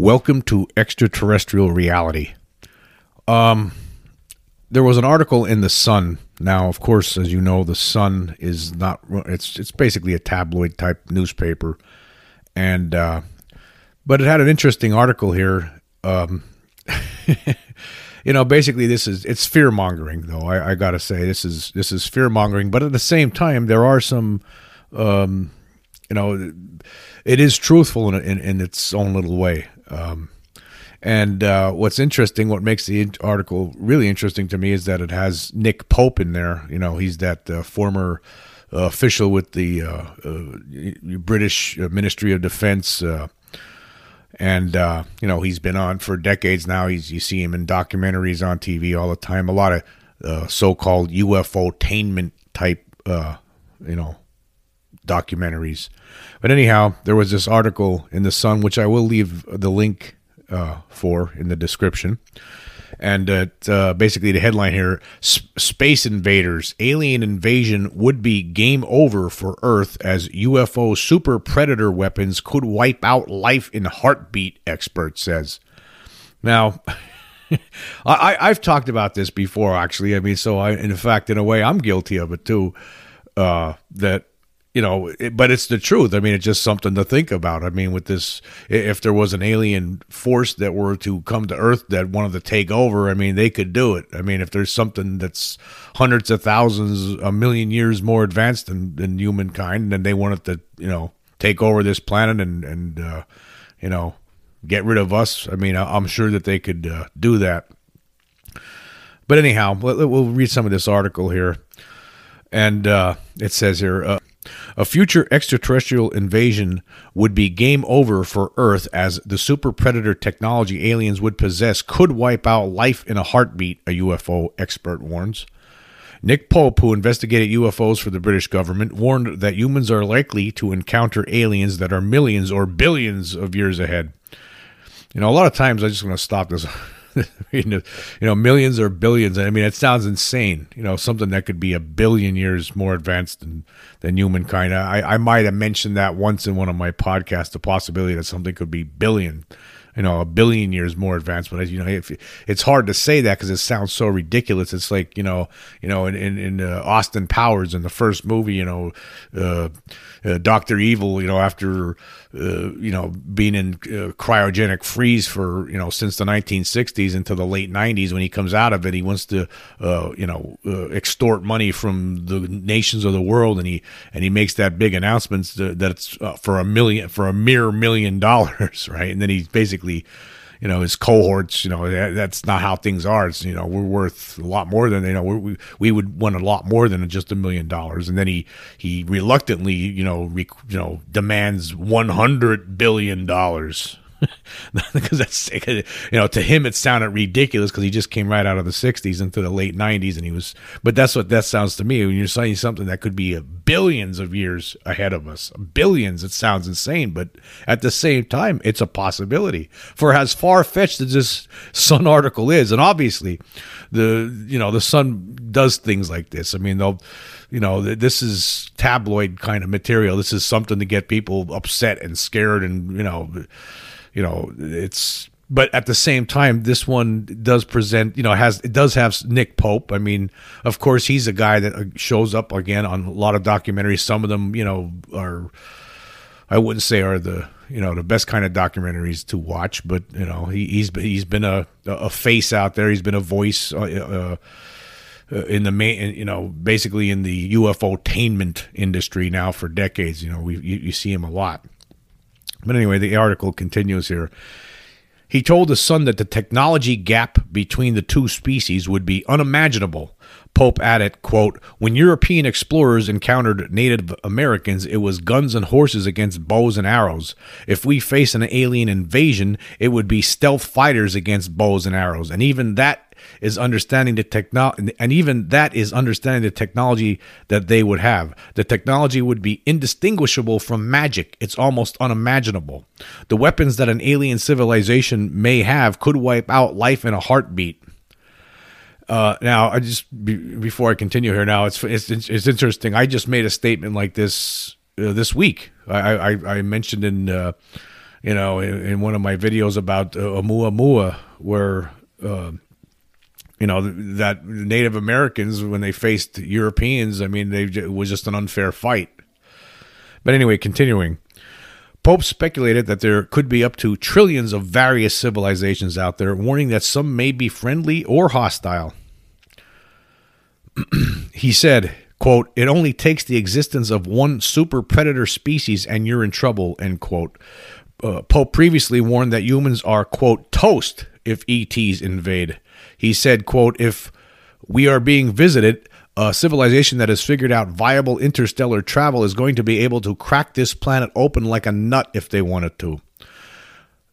Welcome to Extraterrestrial Reality. There was an article in The Sun. Now, of course, as you know, The Sun is not... It's basically a tabloid-type newspaper. And but it had an interesting article here. You know, basically, this is... It's fear-mongering, though. I got to say, this is fear-mongering. But at the same time, there are some... you know, it is truthful in its own little way. And what's interesting, what makes the article really interesting to me is that it has Nick Pope in there. You know, he's that former official with the British Ministry of Defense. And you know, he's been on for decades now. You see him in documentaries on TV all the time. A lot of so-called UFO-tainment type, you know, documentaries. But anyhow, there was this article in The Sun, which I will leave the link for in the description. And basically the headline here, Space Invaders, Alien Invasion would be game over for Earth as UFO super predator weapons could wipe out life in heartbeat, expert says. Now, I've talked about this before, actually. I mean, so in fact, in a way, I'm guilty of it too, that, you know, but it's the truth. I mean, it's just something to think about. I mean, with this, if there was an alien force that were to come to Earth that wanted to take over, I mean, they could do it. I mean, if there's something that's hundreds of thousands, a million years more advanced than humankind, then they wanted to, you know, take over this planet and you know, get rid of us. I mean, I'm sure that they could do that. But anyhow, we'll read some of this article here. And it says here... a future extraterrestrial invasion would be game over for Earth as the super predator technology aliens would possess could wipe out life in a heartbeat, a UFO expert warns. Nick Pope, who investigated UFOs for the British government, warned that humans are likely to encounter aliens that are millions or billions of years ahead. You know, a lot of times I'm just going to stop this. You know, millions or billions. I mean, it sounds insane. You know, something that could be a billion years more advanced than humankind. I might have mentioned that once in one of my podcasts, the possibility that something could be a billion years more advanced. But, you know, it's hard to say that because it sounds so ridiculous. It's like, you know, in Austin Powers in the first movie, you know, Dr. Evil, you know, after, you know, being in cryogenic freeze for, you know, since the 1960s into the late 90s, when he comes out of it, he wants to, you know, extort money from the nations of the world. And he makes that big announcement that it's for a mere $1 million. Right. And then he's basically, you know, his cohorts, you know, that's not how things are. It's, you know, we're worth a lot more than, you know, we would want a lot more than just $1 million. And then he reluctantly, you know, demands $100 billion. Because that's, you know, to him it sounded ridiculous because he just came right out of the 60s into the late 90s, and but that's what that sounds to me when you're saying something that could be billions of years ahead of us. Billions, it sounds insane, but at the same time, it's a possibility. For as far-fetched as this Sun article is, and obviously the Sun does things like this. I mean, they'll, you know, this is tabloid kind of material. This is something to get people upset and scared, and, you know, it's, but at the same time, this one does present, you know, it does have Nick Pope. I mean, of course, he's a guy that shows up again on a lot of documentaries. Some of them, you know, I wouldn't say are the, you know, the best kind of documentaries to watch, but, you know, he's been a face out there. He's been a voice, in the main, you know, basically in the UFO-tainment industry now for decades. You know, you see him a lot. But anyway, the article continues here. He told The Sun that the technology gap between the two species would be unimaginable, Pope added, quote, "When European explorers encountered Native Americans, it was guns and horses against bows and arrows. If we face an alien invasion, it would be stealth fighters against bows and arrows. And even that is understanding the technology that they would have. The technology would be indistinguishable from magic. It's almost unimaginable. The weapons that an alien civilization may have could wipe out life in a heartbeat." Now, I just before I continue here, now it's interesting. I just made a statement like this this week. I mentioned in one of my videos about Oumuamua, where that Native Americans, when they faced Europeans, I mean, it was just an unfair fight. But anyway, continuing. Pope speculated that there could be up to trillions of various civilizations out there, warning that some may be friendly or hostile. He said, quote, "It only takes the existence of one super predator species and you're in trouble," end quote. Pope previously warned that humans are, quote, "toast" if ETs invade. He said, quote, "If we are being visited, a civilization that has figured out viable interstellar travel is going to be able to crack this planet open like a nut if they wanted to."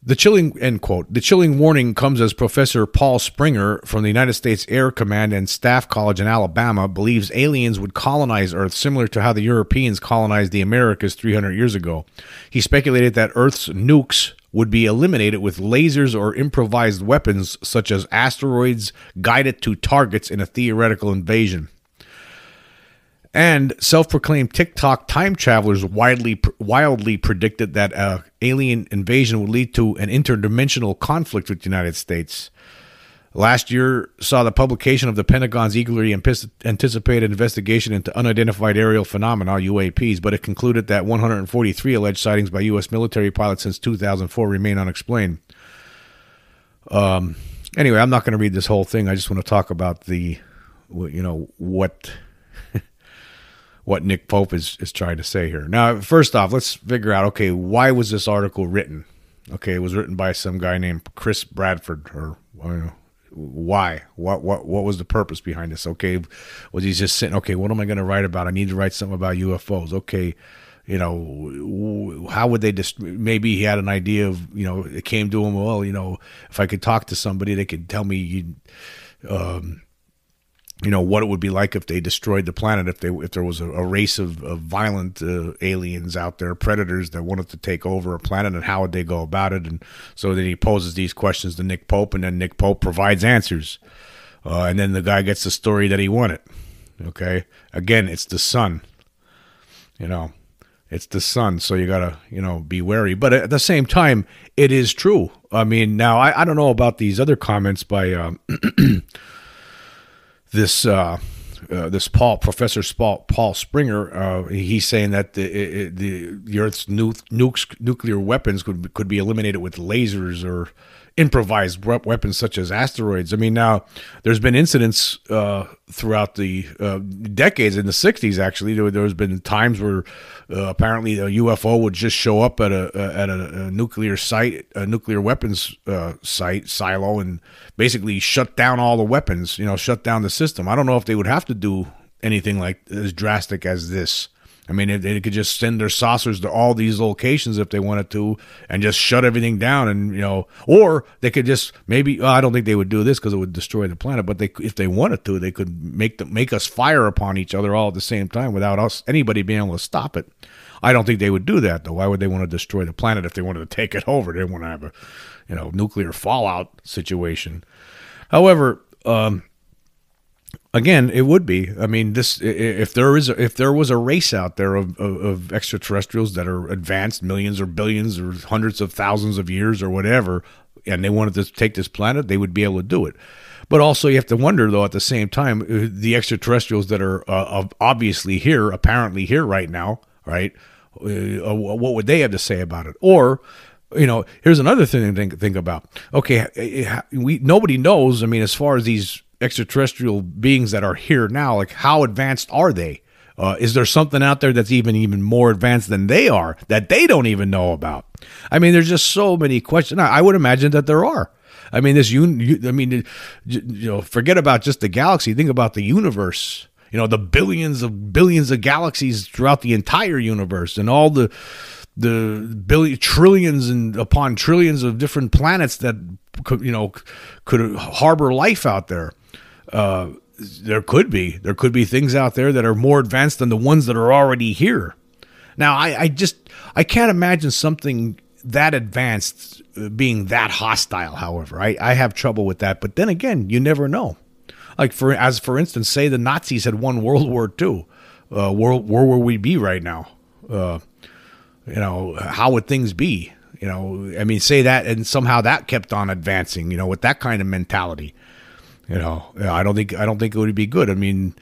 The chilling, end quote. The chilling warning comes as Professor Paul Springer from the United States Air Command and Staff College in Alabama believes aliens would colonize Earth similar to how the Europeans colonized the Americas 300 years ago. He speculated that Earth's nukes would be eliminated with lasers or improvised weapons such as asteroids guided to targets in a theoretical invasion. And self-proclaimed TikTok time travelers wildly predicted that an alien invasion would lead to an interdimensional conflict with the United States. Last year saw the publication of the Pentagon's eagerly anticipated investigation into unidentified aerial phenomena, UAPs, but it concluded that 143 alleged sightings by U.S. military pilots since 2004 remain unexplained. Anyway, I'm not going to read this whole thing. I just want to talk about what Nick Pope is trying to say here. Now, first off, let's figure out, okay, why was this article written? Okay, it was written by some guy named Chris Bradford, or I don't know, why? What was the purpose behind this? Okay, was he just sitting, okay, what am I going to write about? I need to write something about UFOs. Okay, how would they maybe he had an idea of, it came to him, well, if I could talk to somebody, they could tell me, what it would be like if they destroyed the planet, if there was a race of violent aliens out there, predators that wanted to take over a planet, and how would they go about it? And so then he poses these questions to Nick Pope, and then Nick Pope provides answers. And then the guy gets the story that he wanted. Okay. Again, it's the sun. It's the sun, so you got to, be wary. But at the same time, it is true. I mean, now, I don't know about these other comments by... This Professor Paul Springer, he's saying that the Earth's nuclear weapons could be eliminated with lasers or improvised weapons such as asteroids. I mean, now there's been incidents throughout the decades in the 1960s. Actually, there's been times where apparently a UFO would just show up at a nuclear site, a nuclear weapons site silo, and basically shut down all the weapons. Shut down the system. I don't know if they would have to do anything like as drastic as this. I mean, they could just send their saucers to all these locations if they wanted to and just shut everything down. And, or they could just I don't think they would do this because it would destroy the planet. But if they wanted to, they could make us fire upon each other all at the same time without anybody being able to stop it. I don't think they would do that, though. Why would they want to destroy the planet if they wanted to take it over? They want to have a, nuclear fallout situation. However, again, it would be. I mean, if there was a race out there of extraterrestrials that are advanced millions or billions or hundreds of thousands of years or whatever, and they wanted to take this planet, they would be able to do it. But also, you have to wonder, though, at the same time, the extraterrestrials that are obviously here, apparently here right now, right? What would they have to say about it? Or here's another thing to think about. Okay, nobody knows. I mean, as far as these extraterrestrial beings that are here now, like, how advanced are they? Is there something out there that's even more advanced than they are that they don't even know about? I mean, there's just so many questions. I would imagine that there are. I mean, this forget about just the galaxy. Think about the universe. You know, the billions of galaxies throughout the entire universe, and all the trillions and upon trillions of different planets that could harbor life out there. There could be things out there that are more advanced than the ones that are already here. Now, I can't imagine something that advanced being that hostile. However, I have trouble with that. But then again, you never know. Like for instance, say the Nazis had won World War II. Where would we be right now? How would things be? Say that, and somehow that kept on advancing. With that kind of mentality. I don't think it would be good. I mean,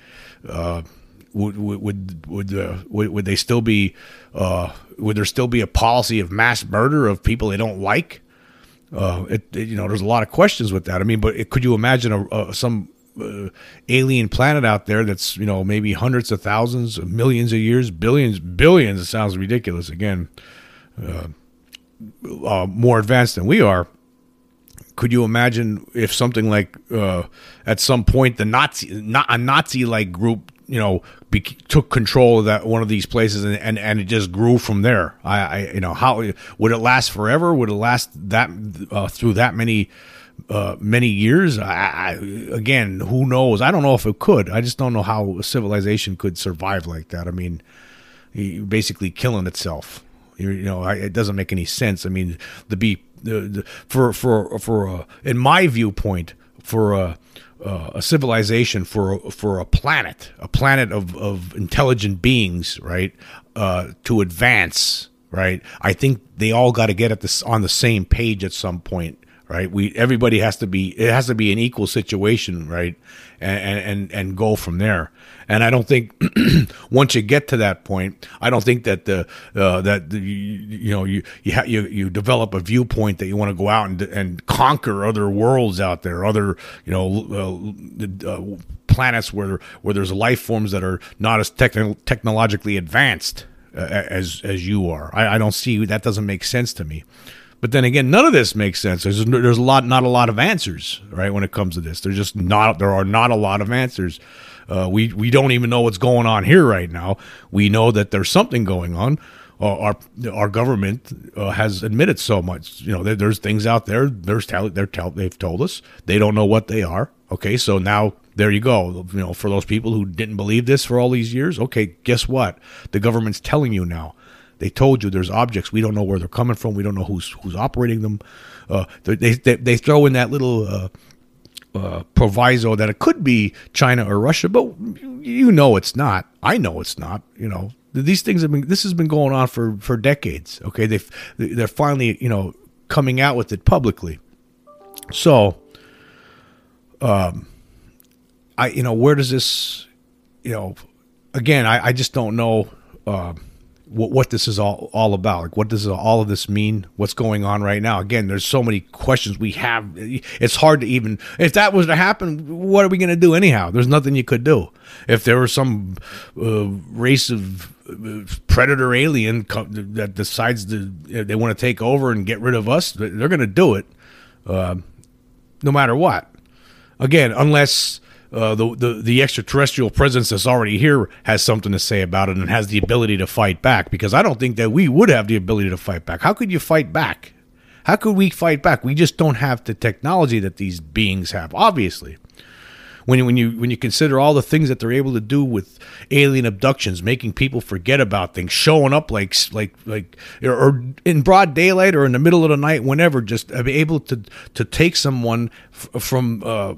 would they still be? Would there still be a policy of mass murder of people they don't like? There's a lot of questions with that. I mean, but could you imagine some alien planet out there that's maybe hundreds of thousands, millions of years, billions? It sounds ridiculous. Again, more advanced than we are. Could you imagine if something like at some point a Nazi-like group took control of that one of these places and it just grew from there? How would it last forever? Would it last that through that many years? Again, who knows? I don't know if it could. I just don't know how a civilization could survive like that. I mean, basically killing itself. It doesn't make any sense. I mean, in my viewpoint, for a civilization, for a planet, of intelligent beings, right, to advance, right. I think they all got to get on the same page at some point, right. Everybody has to be an equal situation, right, and go from there. And I don't think once you get to that point, I don't think that you develop a viewpoint that you want to go out and conquer other worlds out there, other planets where there's life forms that are not as technologically advanced as you are. I don't see that. Doesn't make sense to me. But then again, none of this makes sense. There's not a lot of answers, right? When it comes to this, there are not a lot of answers. We don't even know what's going on here right now. We know that there's something going on. Our government has admitted so much. There's things out there. They've told us they don't know what they are. Okay, so now there you go. For those people who didn't believe this for all these years, okay, guess what? The government's telling you now. They told you there's objects. We don't know where they're coming from. We don't know who's operating them. They throw in that little. Proviso that it could be China or Russia, but it's not. I know it's not. These things this has been going on for decades. Okay, they're finally coming out with it publicly. So, where does this? Again, I just don't know what this is all about. Like, what does all of this mean? What's going on right now? Again, there's so many questions we have. It's hard to even, if that was to happen, what are we going to do anyhow? There's nothing you could do. If there were some race of predator alien that decides they want to take over and get rid of us, they're going to do it no matter what. Again, unless the extraterrestrial presence that's already here has something to say about it and has the ability to fight back, because I don't think that we would have the ability to fight back. How could you fight back? How could we fight back? We just don't have the technology that these beings have, obviously. When you consider all the things that they're able to do with alien abductions, making people forget about things, showing up like or in broad daylight or in the middle of the night, whenever, just able to take someone from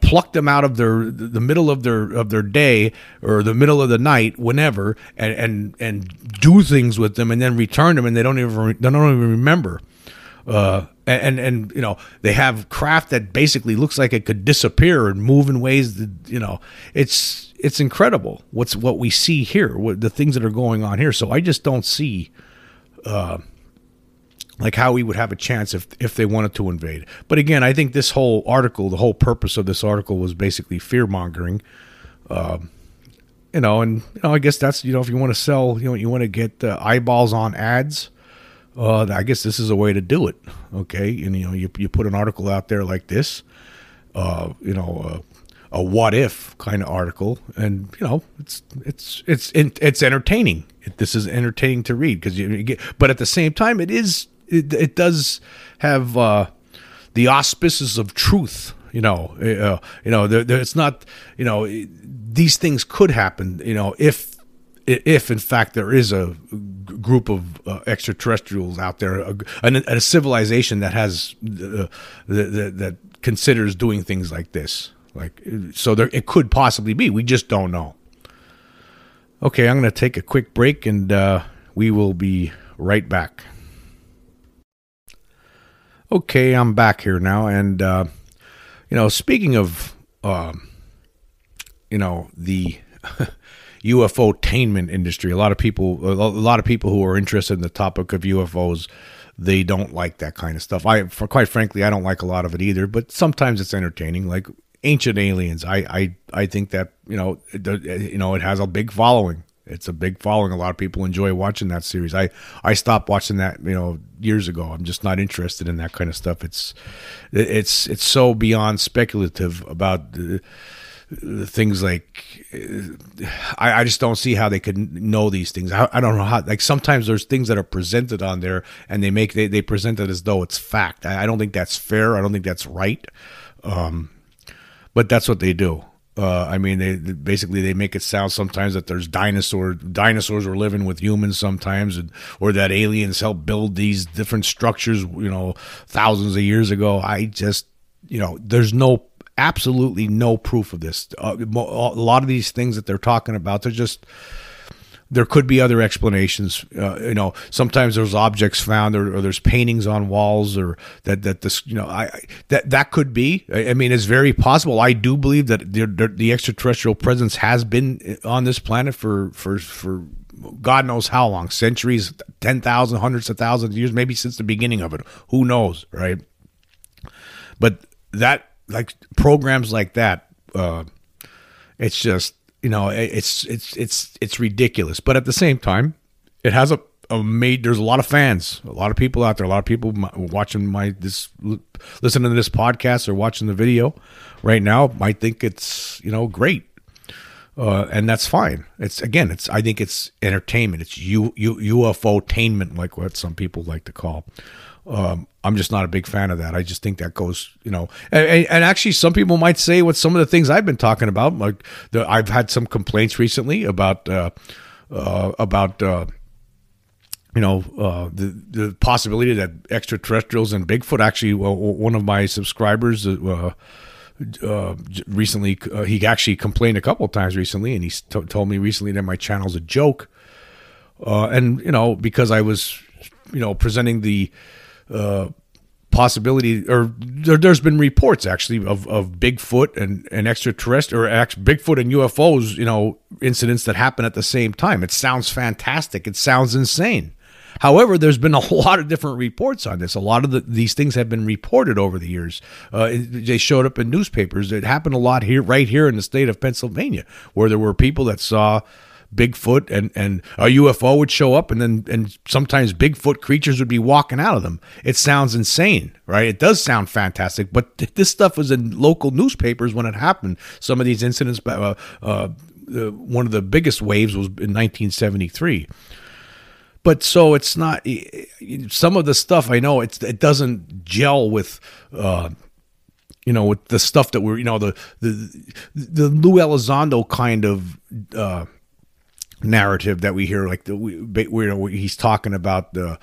pluck them out of the middle of their day or the middle of the night, whenever, and do things with them and then return them, and they don't even remember. They have craft that basically looks like it could disappear and move in ways that, it's incredible. What we see here, the things that are going on here. So I just don't see, how we would have a chance if they wanted to invade. But again, I think this whole article, the whole purpose of this article was basically fear mongering. I guess that's, if you want to sell, you want to get eyeballs on ads. I guess this is a way to do it. Okay, and you put an article out there like this, a what if kind of article, and it's entertaining. This is entertaining to read because you get, but at the same time, it does have the auspices of truth. It's not, these things could happen, if in fact there is a group of extraterrestrials out there, a civilization that has that considers doing things like this. Like, so there, it could possibly be, we just don't know. Okay. I'm going to take a quick break and we will be right back. Okay. I'm back here now. And, speaking of, the UFO-tainment industry, a lot of people who are interested in the topic of UFOs, they don't like that kind of stuff. Quite frankly, I don't like a lot of it either, but sometimes it's entertaining. Like Ancient Aliens, I think that, it has a big following. It's a big following. A lot of people enjoy watching that series. I stopped watching that, years ago. I'm just not interested in that kind of stuff. It's so beyond speculative about the things like, I just don't see how they could know these things. I don't know how, like sometimes there's things that are presented on there and they present it as though it's fact. I don't think that's fair. I don't think that's right. But that's what they do. They make it sound sometimes that there's dinosaurs were living with humans sometimes, or that aliens helped build these different structures, thousands of years ago. I just, there's absolutely no proof of this. A lot of these things that they're talking about, there could be other explanations. Sometimes there's objects found, or there's paintings on walls, or that could be. I mean, it's very possible. I do believe that the extraterrestrial presence has been on this planet for God knows how long, centuries, 10,000, hundreds of thousands of years, maybe since the beginning of it. Who knows, right? But that, like programs like that, it's just. It's ridiculous, but at the same time, it has there's a lot of fans, a lot of people out there, a lot of people watching listening to this podcast or watching the video right now might think it's, great. And that's fine. I think it's entertainment. It's UFO-tainment, like what some people like to call. I'm just not a big fan of that. I just think that goes, and actually some people might say what some of the things I've been talking about, like I've had some complaints recently about the possibility that extraterrestrials and Bigfoot, actually one of my subscribers, recently, he actually complained a couple of times recently, and he told me recently that my channel's a joke. Because I was, presenting the, possibility, or there's been reports actually of Bigfoot and extraterrestrial, or Bigfoot and UFOs, incidents that happen at the same time. It sounds fantastic. It sounds insane. However, there's been a lot of different reports on this. A lot of these things have been reported over the years. They showed up in newspapers. It happened a lot right here in the state of Pennsylvania, where there were people that saw Bigfoot and a UFO would show up, and sometimes Bigfoot creatures would be walking out of them. It sounds insane, right? It does sound fantastic, but this stuff was in local newspapers when it happened. Some of these incidents, one of the biggest waves was in 1973. But so it's not, some of the stuff I know it doesn't gel with, with the stuff that we're, the Lou Elizondo kind of narrative that we hear, like he's talking about the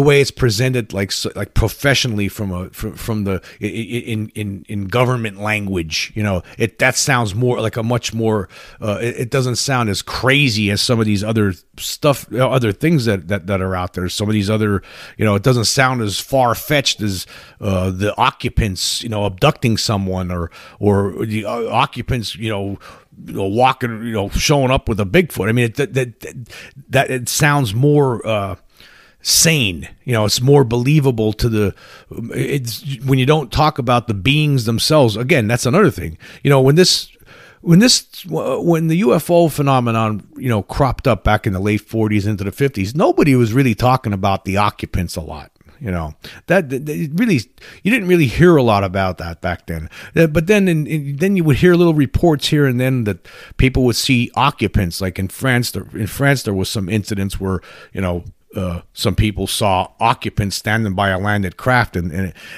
way it's presented, like professionally from government language, that sounds more like a much more, it doesn't sound as crazy as some of these other stuff, other things that are out there. Some of these other, it doesn't sound as far fetched as the occupants, abducting someone, or the occupants, walking, showing up with a Bigfoot. I mean, that it sounds more, sane, it's more believable when you don't talk about the beings themselves. Again, that's another thing, when this, When the UFO phenomenon, you know, cropped up back in the late 40s into the 50s, nobody was really talking about the occupants a lot. You know, that really, you didn't really hear a lot about that back then. But then then you would hear little reports here and then that people would see occupants. Like in France there was some incidents where, you know, some people saw occupants standing by a landed craft,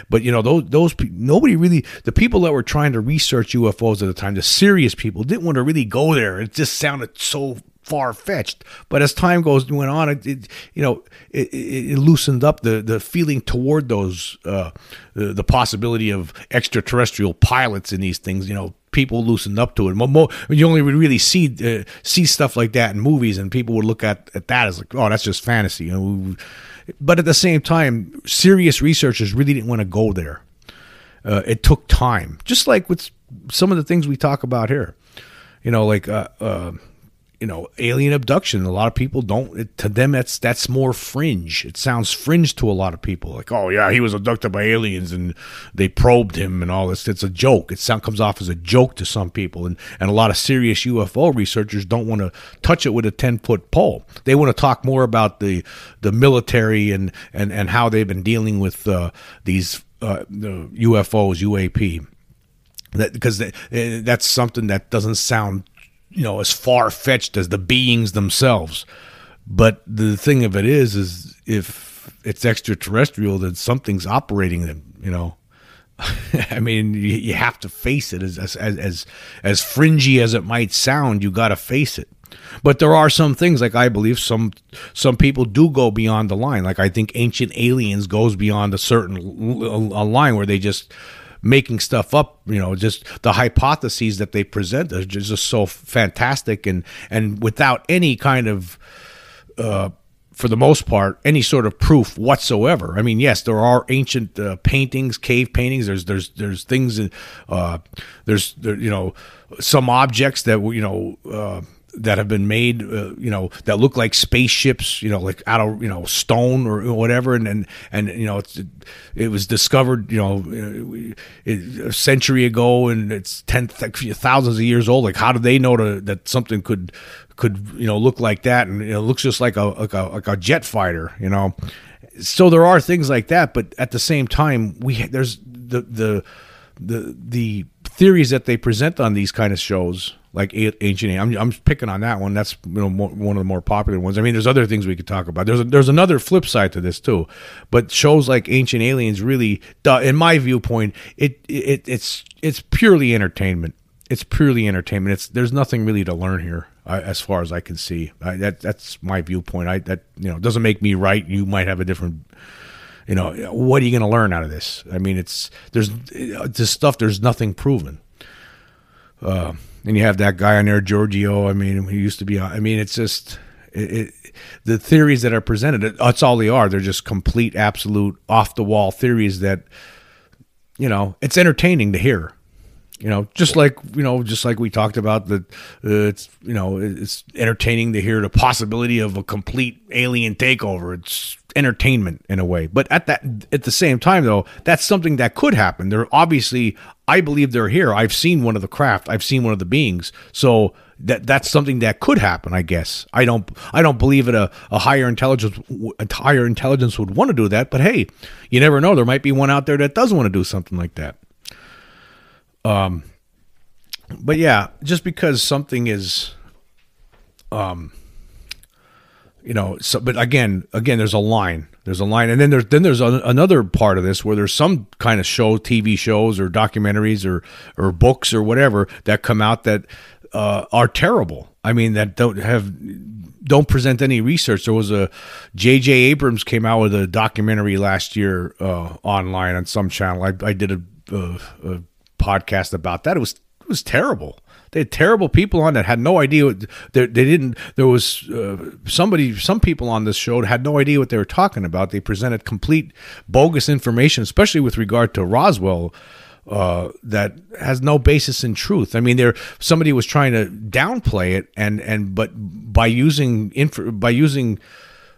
but you know, those nobody really, the people that were trying to research UFOs at the time, the serious people, didn't want to really go there. It just sounded so far-fetched. But as time went on, it loosened up the feeling toward those the possibility of extraterrestrial pilots in these things. You know, people loosened up to it. You only would really see stuff like that in movies, and people would look at that as like, oh, that's just fantasy. You know, but at the same time, serious researchers really didn't want to go there. It took time, just like with some of the things we talk about here. You know, like you know, alien abduction. A lot of people to them, that's more fringe. It sounds fringe to a lot of people. Like, oh yeah, he was abducted by aliens and they probed him and all this. It's a joke. It comes off as a joke to some people. And a lot of serious UFO researchers don't want to touch it with a 10-foot pole. They want to talk more about the military and how they've been dealing with these UFOs, UAP. Because that's something that doesn't sound, you know, as far-fetched as the beings themselves. But the thing of it is if it's extraterrestrial, then something's operating them, you know. I mean, you have to face it. As fringy as it might sound, you got to face it. But there are some things, like I believe some people do go beyond the line. Like I think Ancient Aliens goes beyond a certain line where they just making stuff up, you know, just the hypotheses that they present are just so fantastic and without any kind of, for the most part, any sort of proof whatsoever. I mean, yes, there are ancient paintings, cave paintings. There's things, you know, some objects that, you know, that have been made, you know, that look like spaceships, you know, like out of, you know, stone or whatever. And you know, it was discovered, you know, a century ago, and it's thousands of years old. Like, how do they know that something could, you know, look like that? And it looks just like a jet fighter, you know? So there are things like that, but at the same time, there's the theories that they present on these kind of shows, like Ancient Aliens. I'm picking on that one. That's, you know, one of the more popular ones. I mean, there's other things we could talk about. There's another flip side to this too, but shows like Ancient Aliens really, in my viewpoint, it's purely entertainment. There's nothing really to learn here, as far as I can see. That's my viewpoint. That, you know, doesn't make me right. You might have a different. You know, what are you going to learn out of this? I mean, there's nothing proven. And you have that guy on there, Giorgio. I mean, he used to be on. I mean, it's just the theories that are presented, that's all they are. They're just complete, absolute, off-the-wall theories that, you know, it's entertaining to hear. You know, just like we talked about, that it's, you know, it's entertaining to hear the possibility of a complete alien takeover. It's entertainment in a way, but at the same time, though, that's something that could happen. They're obviously, I believe they're here. I've seen one of the craft. I've seen one of the beings. So that's something that could happen, I guess. I don't believe that a higher intelligence would want to do that. But hey, you never know. There might be one out there that does want to do something like that. But yeah, just because something is, you know, so, but again, there's a line. And then there's another part of this where there's some kind of show, TV shows or documentaries or books or whatever that come out that, are terrible. I mean, that don't present any research. There was a J.J. Abrams came out with a documentary last year, online on some channel. I did a podcast about that. It was terrible. They had terrible people on that had no idea what they didn't. There was some people on this show had no idea what they were talking about. They presented complete bogus information, especially with regard to Roswell, that has no basis in truth. I mean, somebody was trying to downplay it, but by using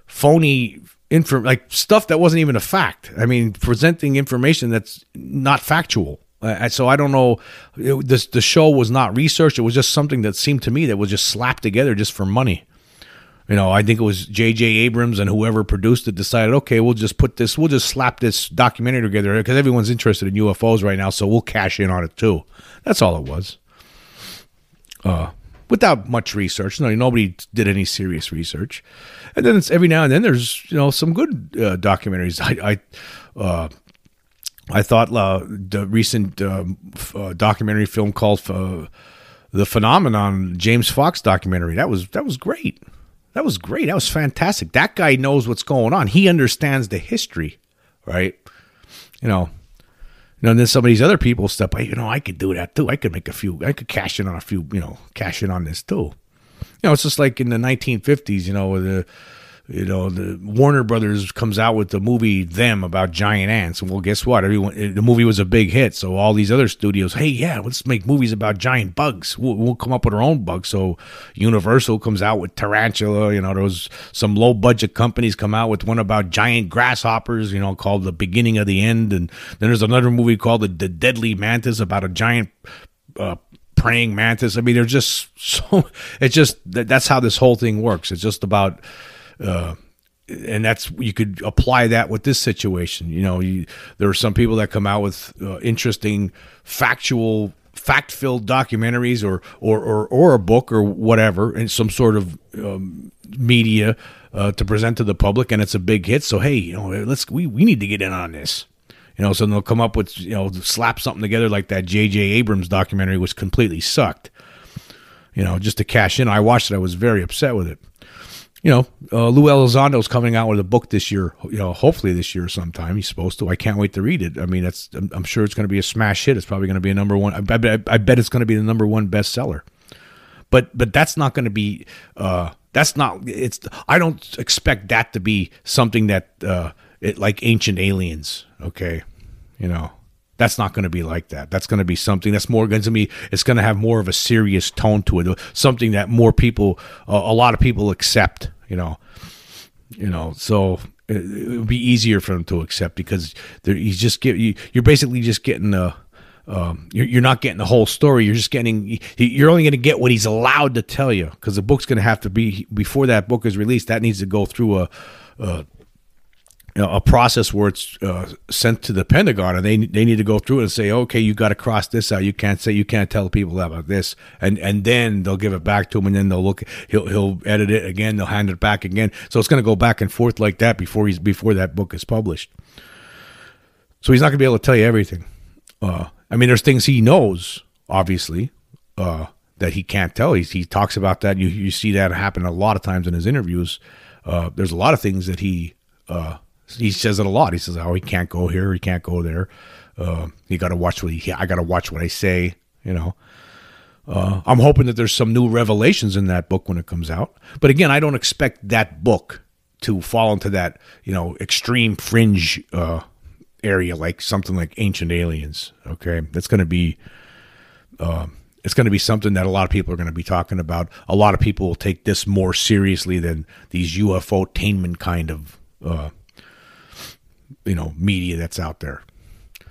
phony info, like stuff that wasn't even a fact. I mean, presenting information that's not factual. So I don't know. The show was not researched. It was just something that seemed to me that was just slapped together just for money. You know, I think it was J.J. Abrams and whoever produced it decided, okay, we'll just slap this documentary together because everyone's interested in UFOs right now, so we'll cash in on it too. That's all it was. Without much research. Nobody did any serious research. And then every now and then there's, some good documentaries. I thought the recent documentary film called The Phenomenon, James Fox documentary, that was great. That was great. That was fantastic. That guy knows what's going on. He understands the history, right? And then some of these other people step by, I could do that too. I could cash in on a few, cash in on this too. It's just like in the 1950s, the Warner Brothers comes out with the movie Them about giant ants. And well, guess what? The movie was a big hit. So all these other studios, hey, yeah, let's make movies about giant bugs. We'll come up with our own bugs. So Universal comes out with Tarantula. There was some low budget companies come out with one about giant grasshoppers, called The Beginning of the End. And then there's another movie called The Deadly Mantis about a giant praying mantis. There's just so it's just that's how this whole thing works. It's just about. And that's, you could apply that with this situation. There are some people that come out with interesting factual, fact-filled documentaries or a book or whatever, and some sort of media to present to the public, and it's a big hit. So hey, we need to get in on this. So they'll come up with slap something together like that J.J. Abrams documentary, which completely sucked. Just to cash in. I watched it. I was very upset with it. Lou Elizondo's coming out with a book this year, hopefully this year sometime. He's supposed to. I can't wait to read it. I'm sure it's going to be a smash hit. It's probably going to be a number one. I bet it's going to be the number one bestseller. But that's not going to be, I don't expect that to be something that, like Ancient Aliens, okay? That's not going to be like that. That's going to be something that's more going to be. It's going to have more of a serious tone to it. Something that more people, a lot of people accept. So it would be easier for them to accept because you're basically just getting a. You're not getting the whole story. You're only going to get what he's allowed to tell you because the book's going to have to be before that book is released. That needs to go through a process where it's sent to the Pentagon, and they need to go through it and say, okay, you got to cross this out. You can't tell people about this, and then they'll give it back to him, and then they'll look. He'll edit it again. They'll hand it back again. So it's going to go back and forth like that before that book is published. So he's not going to be able to tell you everything. There's things he knows, obviously, that he can't tell. He talks about that. You see that happen a lot of times in his interviews. There's a lot of things that he says it a lot. He says, "Oh, he can't go here. He can't go there. You got to watch I got to watch what I say." I'm hoping that there's some new revelations in that book when it comes out. But again, I don't expect that book to fall into that extreme fringe area, like something like Ancient Aliens. Okay, that's going to be it's going to be something that a lot of people are going to be talking about. A lot of people will take this more seriously than these UFO-tainment kind of media that's out there.